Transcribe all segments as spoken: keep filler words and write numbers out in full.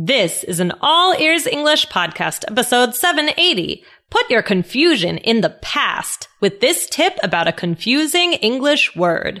This is an All Ears English podcast, episode seven eighty. Put your confusion in the past with this tip about a confusing English word.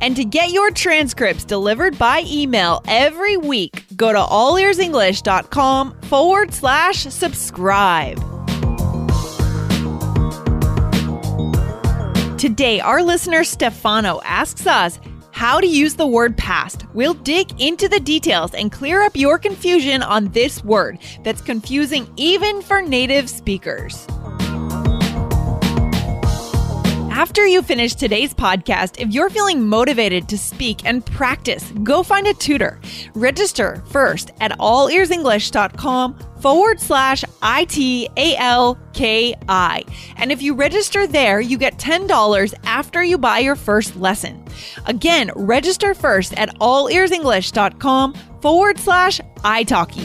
And to get your transcripts delivered by email every week, go to all ears english dot com forward slash subscribe. Today, our listener Stefano asks us how to use the word past. We'll dig into the details and clear up your confusion on this word that's confusing even for native speakers. After you finish today's podcast, if you're feeling motivated to speak and practice, go find a tutor. Register first at all ears english dot com forward slash I T A L K I. And if you register there, you get ten dollars after you buy your first lesson. Again, register first at all ears english dot com forward slash italki.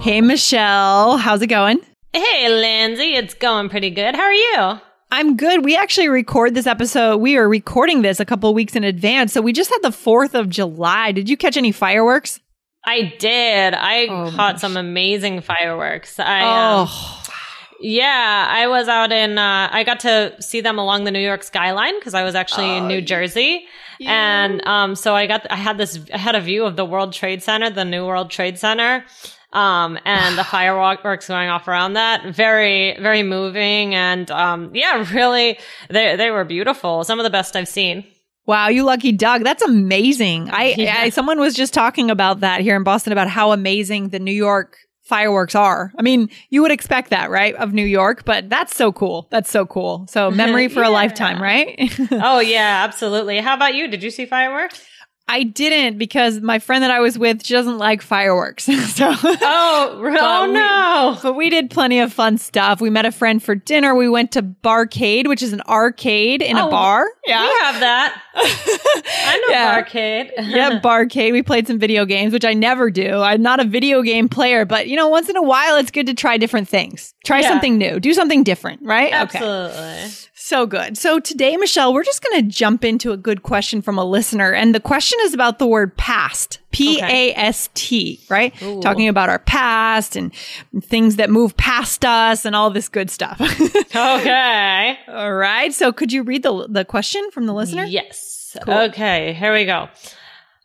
Hey, Michelle, how's it going? Hey, Lindsay, it's going pretty good. How are you? I'm good. We actually record this episode. We are recording this a couple of weeks in advance. So we just had the fourth of July. Did you catch any fireworks? I did. I oh, caught some amazing fireworks. I, oh. Um, yeah, I was out in, uh, I got to see them along the New York skyline because I was actually oh, in New Jersey. Yeah. And um, so I got, I had this, I had a view of the World Trade Center, the new World Trade Center. Um, and the fireworks going off around that. Very, very moving. And, um, yeah, really, they, they were beautiful. Some of the best I've seen. Wow. You lucky dog. That's amazing. I, yeah. I, someone was just talking about that here in Boston about how amazing the New York fireworks are. I mean, you would expect that, right? Of New York, but that's so cool. That's so cool. So memory for yeah. a lifetime, right? Oh yeah, absolutely. How about you? Did you see fireworks? I didn't because my friend that I was with, she doesn't like fireworks. so, oh, oh no. We, but we did plenty of fun stuff. We met a friend for dinner. We went to Barcade, which is an arcade in oh, a bar. Yeah. We have that. I know yeah. Barcade. yeah, Barcade. We played some video games, which I never do. I'm not a video game player, but you know, once in a while, it's good to try different things. Try yeah. something new. Do something different, right? Absolutely. Okay. So good. So today, Michelle, we're just going to jump into a good question from a listener. And the question is about the word past, P A S T, right? Ooh. Talking about our past and things that move past us and all this good stuff. Okay. All right. So could you read the, the question from the listener? Yes. Cool. Okay. Here we go.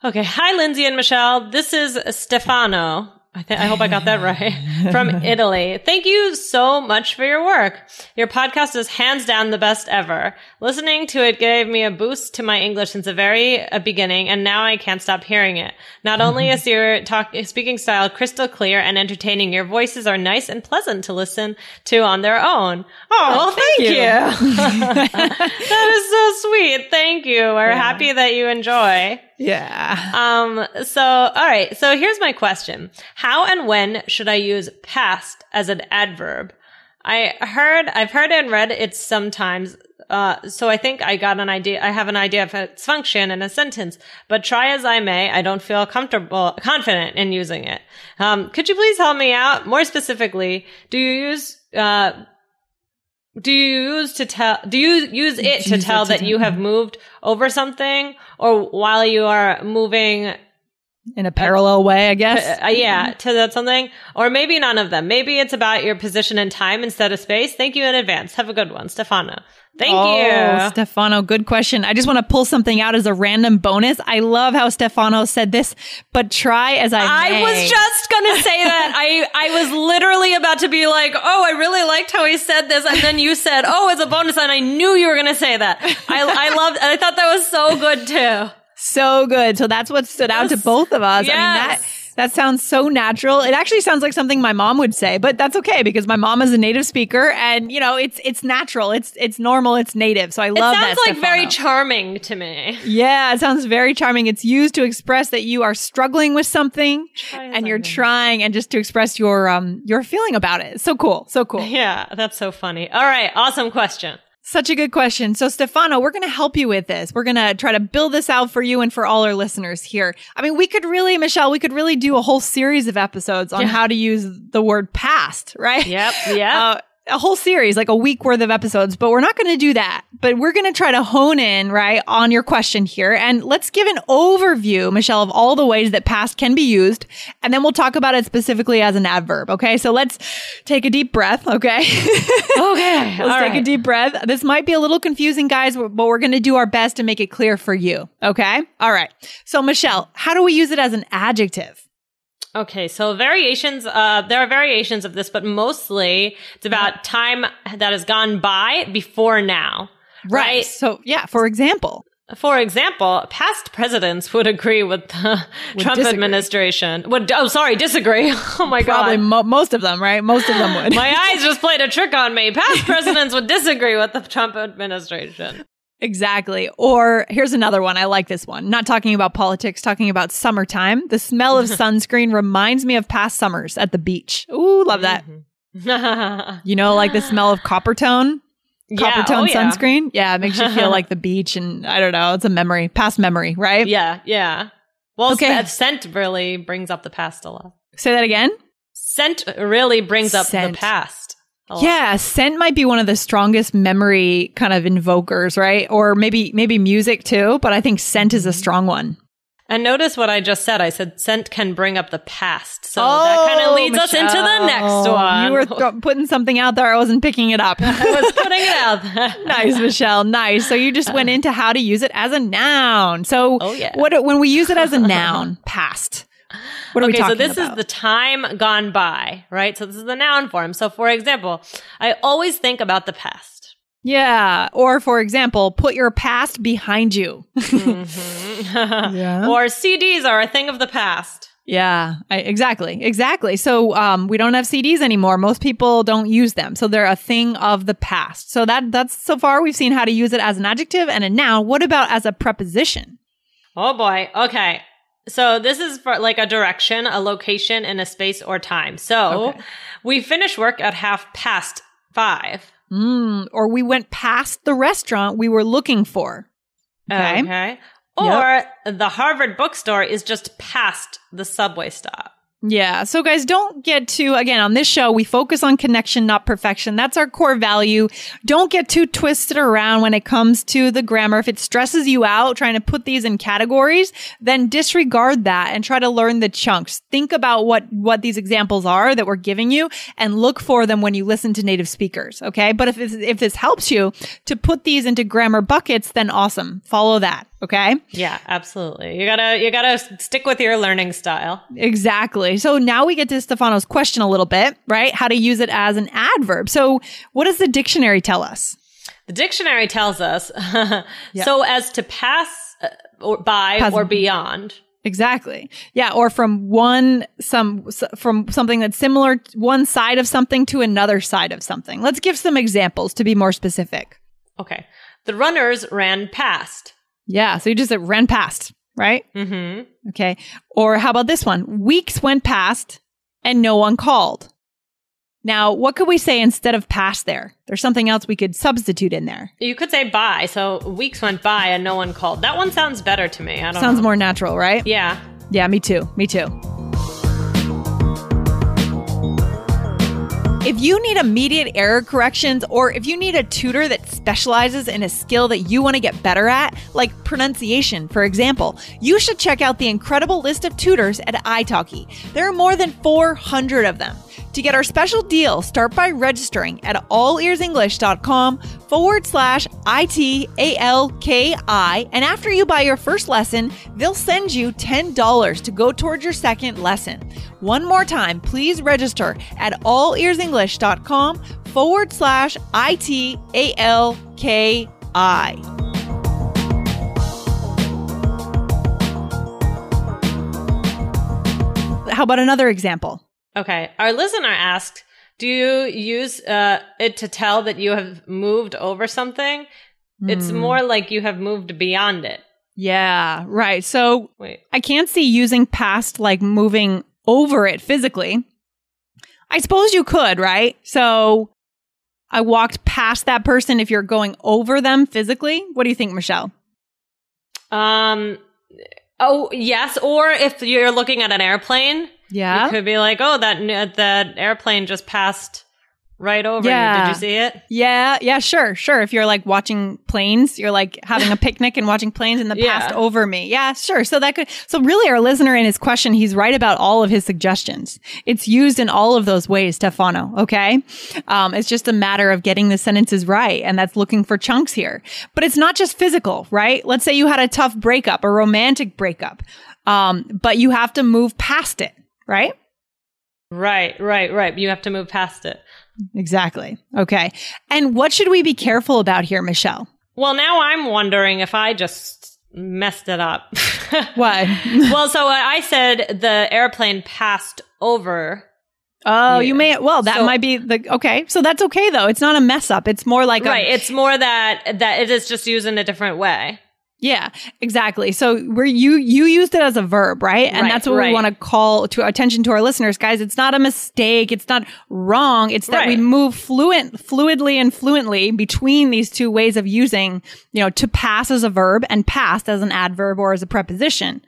Okay. Hi, Lindsay and Michelle. This is Stefano. I, th- I hope I got that right. From Italy. Thank you so much for your work. Your podcast is hands down the best ever. Listening to it gave me a boost to my English since the very uh, beginning, and now I can't stop hearing it. Not only is your talk- speaking style crystal clear and entertaining, your voices are nice and pleasant to listen to on their own. Oh, well, thank, thank you. you. That is so sweet. Thank you. We're yeah. happy that you enjoy. Yeah. Um, so, all right. So here's my question. How and when should I use past as an adverb? I heard, I've heard and read it sometimes. Uh, so I think I got an idea. I have an idea of its function in a sentence, but try as I may, I don't feel comfortable, confident in using it. Um, could you please help me out? More specifically, do you use, uh, Do you use to tell? Do you use it to tell that you have moved over something, or while you are moving in a parallel way? I guess. Uh, yeah, to that something, or maybe none of them. Maybe it's about your position in time instead of space. Thank you in advance. Have a good one, Stefano. Thank oh, you, Stefano. Good question. I just want to pull something out as a random bonus. I love how Stefano said this, but try as I may. I was just going to say that. I, I was literally about to be like, oh, I really liked how he said this. And then you said, oh, as a bonus. And I knew you were going to say that. I, I loved it. I thought that was so good, too. So good. So that's what stood yes. out to both of us. Yes. I mean, that... That sounds so natural. It actually sounds like something my mom would say, but that's okay because my mom is a native speaker and, you know, it's it's natural. It's it's normal. It's native. So I love that. It sounds that, like Stefano. Very charming to me. Yeah, it sounds very charming. It's used to express that you are struggling with something Try and something. You're trying and just to express your um your feeling about it. So cool. So cool. Yeah, that's so funny. All right. Awesome question. Such a good question. So, Stefano, we're going to help you with this. We're going to try to build this out for you and for all our listeners here. I mean, we could really, Michelle, we could really do a whole series of episodes on yeah. how to use the word past, right? Yep. Yeah. Uh, a whole series, like a week worth of episodes, but we're not going to do that. But we're going to try to hone in, right, on your question here. And let's give an overview, Michelle, of all the ways that past can be used. And then we'll talk about it specifically as an adverb. Okay. So let's take a deep breath. Okay. Okay. Let's all take right. a deep breath. This might be a little confusing, guys, but we're going to do our best to make it clear for you. Okay. All right. So, Michelle, how do we use it as an adjective? Okay, so variations, uh, there are variations of this, but mostly it's about time that has gone by before now. Right. right? So, yeah, for example. For example, past presidents would agree with the would Trump disagree. administration. Would oh, sorry, disagree. Oh my Probably god, probably mo- most of them, right? Most of them would. My eyes just played a trick on me. Past presidents would disagree with the Trump administration. Exactly. Or here's another one. I like this one. Not talking about politics, talking about summertime. The smell of sunscreen reminds me of past summers at the beach. Ooh, love that. You know, like the smell of copper tone, yeah. copper tone oh, yeah. sunscreen. Yeah, it makes you feel like the beach and I don't know. It's a memory, past memory, right? Yeah, yeah. Well, okay. that scent really brings up the past a lot. Say that again? Scent really brings up scent. the past. Yeah, scent might be one of the strongest memory kind of invokers, right? Or maybe maybe music too, but I think scent is a strong one. And notice what I just said. I said scent can bring up the past. So oh, that kind of leads Michelle. us into the next one. You were th- putting something out there. I wasn't picking it up. I was putting it out there. Nice, Michelle. Nice. So you just went into how to use it as a noun. So oh, yeah. what when we use it as a noun, past. What are okay, we talking so this about? Is the time gone by, right? So this is the noun form. So for example, I always think about the past. Yeah. Or for example, put your past behind you. mm-hmm. yeah. Or C Ds are a thing of the past. Yeah, I, exactly. Exactly. So um, we don't have C Ds anymore. Most people don't use them. So they're a thing of the past. So that that's so far we've seen how to use it as an adjective and a noun. What about as a preposition? Oh, boy. Okay. So this is for like a direction, a location, and a space or time. So okay. we finished work at half past five. Mm, or we went past the restaurant we were looking for. Okay. okay. Or yep. the Harvard bookstore is just past the subway stop. Yeah. So guys, don't get too, again, on this show, we focus on connection, not perfection. That's our core value. Don't get too twisted around when it comes to the grammar. If it stresses you out trying to put these in categories, then disregard that and try to learn the chunks. Think about what, what these examples are that we're giving you and look for them when you listen to native speakers. Okay. But if this, if this helps you to put these into grammar buckets, then awesome. Follow that. Okay. Yeah, absolutely. You gotta, you gotta stick with your learning style. Exactly. So now we get to Stefano's question a little bit, right? How to use it as an adverb. So what does the dictionary tell us? The dictionary tells us yep. so as to pass or by pass- or beyond. Exactly. Yeah. Or from one, some, from something that's similar, one side of something to another side of something. Let's give some examples to be more specific. Okay. The runners ran past. Yeah, so you just ran past, right? Mm-hmm. Okay. Or how about this one? Weeks went past and no one called. Now, what could we say instead of past there? There's something else we could substitute in there. You could say by. So weeks went by and no one called. That one sounds better to me. I don't know. Sounds more natural, right? Yeah. Yeah, me too. Me too. If you need immediate error corrections or if you need a tutor that specializes in a skill that you want to get better at, like pronunciation, for example, you should check out the incredible list of tutors at italki. There are more than four hundred of them. To get our special deal, start by registering at allearsenglish.com forward slash I-T-A-L-K-I. And after you buy your first lesson, they'll send you ten dollars to go towards your second lesson. One more time, please register at allearsenglish.com forward slash I-T-A-L-K-I. how about another example? Okay. Our listener asked, do you use uh, it to tell that you have moved over something? Mm. It's more like you have moved beyond it. Yeah, right. So Wait. I can't see using past like moving over it physically. I suppose you could, right? So I walked past that person if you're going over them physically. What do you think, Michelle? Um. Oh, yes. Or if you're looking at an airplane, yeah, you could be like, oh, that that airplane just passed right over yeah. you. Did you see it? Yeah. Yeah, sure. Sure. If you're like watching planes, you're like having a picnic and watching planes and the yeah. passed over me. Yeah, sure. So that could. So really our listener in his question, he's right about all of his suggestions. It's used in all of those ways, Stefano. Okay. Um, it's just a matter of getting the sentences right. And that's looking for chunks here. But it's not just physical, right? Let's say you had a tough breakup, a romantic breakup, um, but you have to move past it, right? Right, right, right. You have to move past it. Exactly. Okay. And what should we be careful about here, Michelle? Well, now I'm wondering if I just messed it up. What? Well, so I said the airplane passed over. Oh, you, you may. Well, that so, might be the. Okay. So that's okay, though. It's not a mess up. It's more like. Right. A, it's more that that it is just used in a different way. Yeah, exactly. So we're, you you used it as a verb, right? And right, that's what right. we want to call to attention to our listeners, guys. It's not a mistake. It's not wrong. It's that right. we move fluent, fluidly and fluently between these two ways of using, you know, to pass as a verb and past as an adverb or as a preposition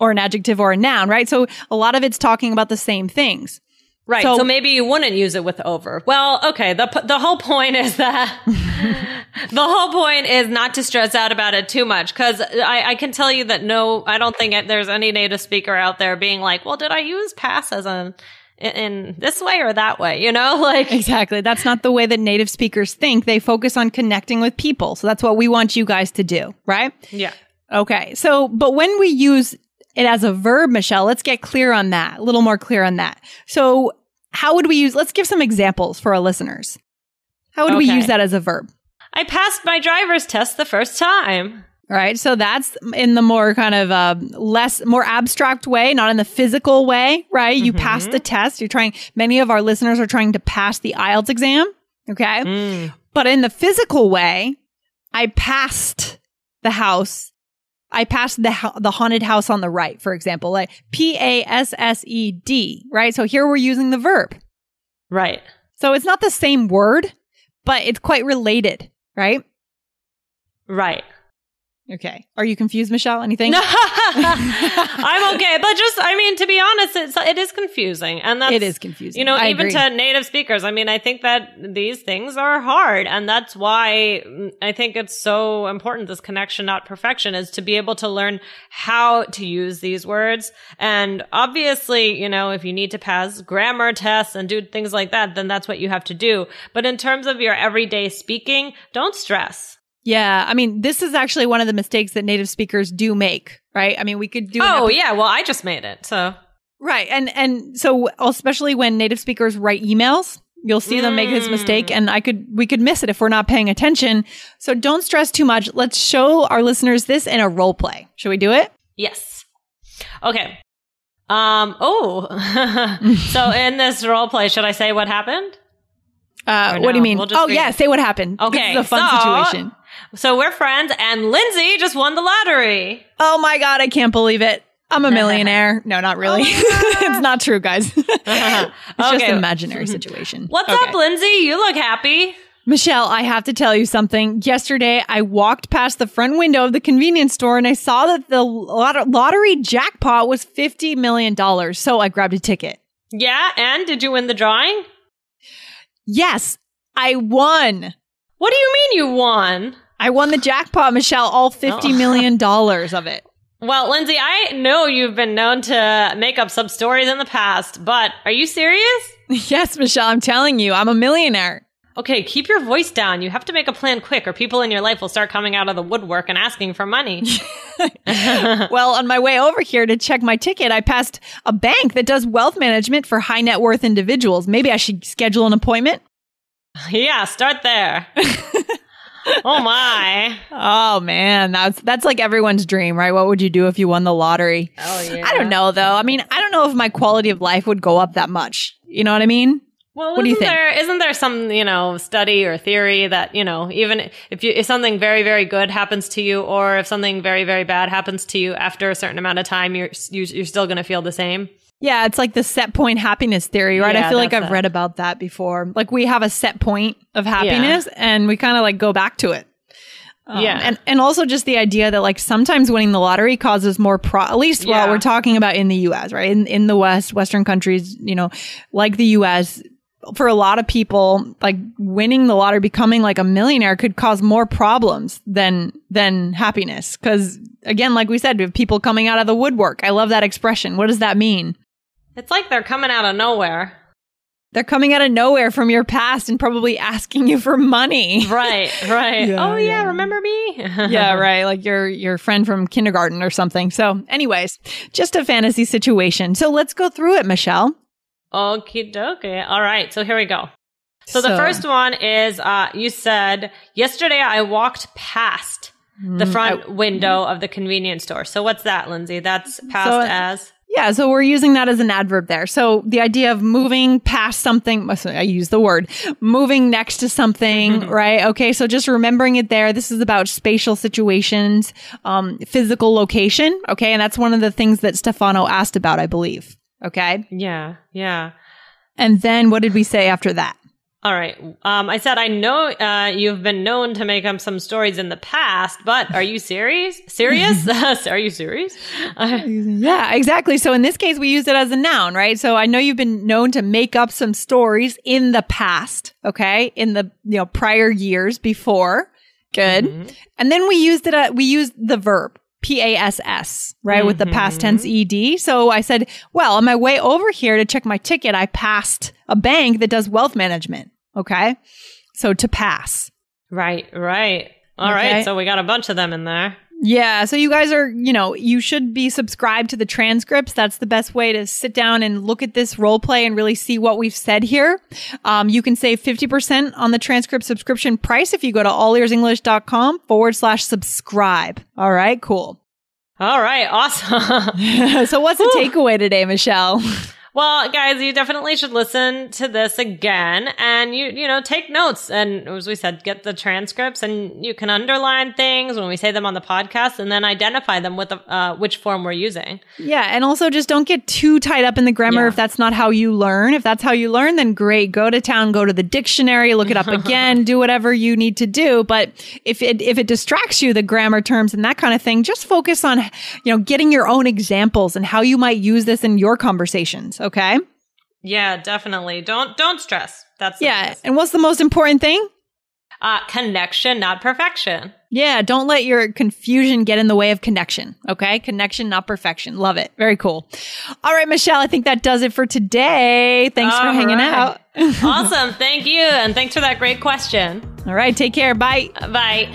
or an adjective or a noun, right? So a lot of it's talking about the same things. Right. So, so maybe you wouldn't use it with over. Well, okay. The the whole point is that the whole point is not to stress out about it too much. Cause I, I can tell you that no, I don't think there's any native speaker out there being like, well, did I use pass as an in, in this way or that way? You know, like exactly. That's not the way that native speakers think. They focus on connecting with people. So that's what we want you guys to do. Right. Yeah. Okay. So, but when we use it as a verb, Michelle, let's get clear on that, a little more clear on that. So, how would we use, let's give some examples for our listeners. How would okay. we use that as a verb? I passed my driver's test the first time. All right. So that's in the more kind of uh, less, more abstract way, not in the physical way, right? Mm-hmm. You passed the test. You're trying, many of our listeners are trying to pass the I E L T S exam. Okay. Mm. But in the physical way, I passed the house. I passed the ha- the haunted house on the right, for example, like P A S S E D, right? So here we're using the verb. Right. So it's not the same word, but it's quite related, right? Right. Okay. Are you confused, Michelle? Anything? No. I'm okay. But just, I mean, to be honest, it's, it is confusing. And that's, it is confusing. You know, I even agree. To native speakers. I mean, I think that these things are hard. And that's why I think it's so important, this connection, not perfection, is to be able to learn how to use these words. And obviously, you know, if you need to pass grammar tests and do things like that, then that's what you have to do. But in terms of your everyday speaking, don't stress. Yeah. I mean, this is actually one of the mistakes that native speakers do make, right? I mean, we could do... Oh, epi- yeah. Well, I just made it, so... Right. And and so, especially when native speakers write emails, you'll see mm. them make this mistake, and I could we could miss it if we're not paying attention. So don't stress too much. Let's show our listeners this in a role play. Should we do it? Yes. Okay. Um. Oh. So in this role play, should I say what happened? Uh. No? What do you mean? We'll oh, yeah. It. Say what happened. Okay. This is a fun so- situation. So we're friends, and Lindsay just won the lottery. Oh, my God. I can't believe it. I'm a millionaire. No, not really. It's not true, guys. It's okay. Just an imaginary situation. What's okay. up, Lindsay? You look happy. Michelle, I have to tell you something. Yesterday, I walked past the front window of the convenience store, and I saw that the lot- lottery jackpot was fifty million dollars, so I grabbed a ticket. Yeah, and did you win the drawing? Yes, I won. What do you mean you won? I won the jackpot, Michelle, all fifty million dollars of it. Well, Lindsay, I know you've been known to make up some stories in the past, but are you serious? Yes, Michelle, I'm telling you, I'm a millionaire. Okay, keep your voice down. You have to make a plan quick or people in your life will start coming out of the woodwork and asking for money. Well, on my way over here to check my ticket, I passed a bank that does wealth management for high net worth individuals. Maybe I should schedule an appointment. Yeah, start there. Oh my. Oh man, that's that's like everyone's dream, right? What would you do if you won the lottery? Oh yeah. I don't know though. I mean, I don't know if my quality of life would go up that much. You know what I mean? Well, what isn't do you think? there isn't there some, you know, study or theory that, you know, even if you if something very very good happens to you or if something very very bad happens to you after a certain amount of time, you're you, you're still going to feel the same? Yeah, it's like the set point happiness theory, right? Yeah, I feel like I've that. read about that before. Like we have a set point of happiness yeah. and we kind of like go back to it. Um, yeah. And, and also just the idea that like sometimes winning the lottery causes more, pro- at least yeah. while we're talking about in the U S, right? In, in the West, Western countries, you know, like the U S, for a lot of people, like winning the lottery, becoming like a millionaire could cause more problems than than happiness. Because again, like we said, we have people coming out of the woodwork. I love that expression. What does that mean? It's like they're coming out of nowhere. They're coming out of nowhere from your past and probably asking you for money. Right, right. yeah, oh, yeah, yeah, remember me? yeah, right. Like your your friend from kindergarten or something. So anyways, just a fantasy situation. So let's go through it, Michelle. Okie dokie. All right. So here we go. So, so the first one is uh, you said, yesterday I walked past mm, the front I, window mm. of the convenience store. So what's that, Lindsay? That's past so, as... Yeah, so we're using that as an adverb there. So the idea of moving past something, I use the word, moving next to something, mm-hmm. right? Okay, so just remembering it there. This is about spatial situations, um, physical location, okay? And that's one of the things that Stefano asked about, I believe, okay? Yeah, yeah. And then what did we say after that? All right. Um, I said, I know uh, you've been known to make up some stories in the past, but are you serious? Serious? are you serious? Uh, yeah, exactly. So in this case, we used it as a noun, right? So I know you've been known to make up some stories in the past, okay? In the you know prior years before. Good. Mm-hmm. And then we used it. Uh, we used the verb. P A S S, right, mm-hmm. with the past tense E D. So I said, well, on my way over here to check my ticket, I passed a bank that does wealth management, okay? So to pass. Right, right. All okay. right, so we got a bunch of them in there. Yeah, so you guys are, you know, you should be subscribed to the transcripts. That's the best way to sit down and look at this role play and really see what we've said here. Um, you can save fifty percent on the transcript subscription price if you go to all ears english dot com forward slash subscribe. All right, cool. All right, awesome. So what's the takeaway today, Michelle? Well, guys, you definitely should listen to this again and, you you know, take notes. And as we said, get the transcripts and you can underline things when we say them on the podcast and then identify them with the, uh, which form we're using. Yeah. And also just don't get too tied up in the grammar yeah. if that's not how you learn. If that's how you learn, then great. Go to town, go to the dictionary, look it up again, do whatever you need to do. But if it, if it distracts you, the grammar terms and that kind of thing, just focus on, you know, getting your own examples and how you might use this in your conversations. Okay. Yeah, definitely. Don't don't stress. That's yeah. And what's the most important thing? Uh, connection, not perfection. Yeah. Don't let your confusion get in the way of connection. Okay. Connection, not perfection. Love it. Very cool. All right, Michelle. I think that does it for today. Thanks All for hanging right. out. Awesome. Thank you, and thanks for that great question. All right. Take care. Bye. Bye.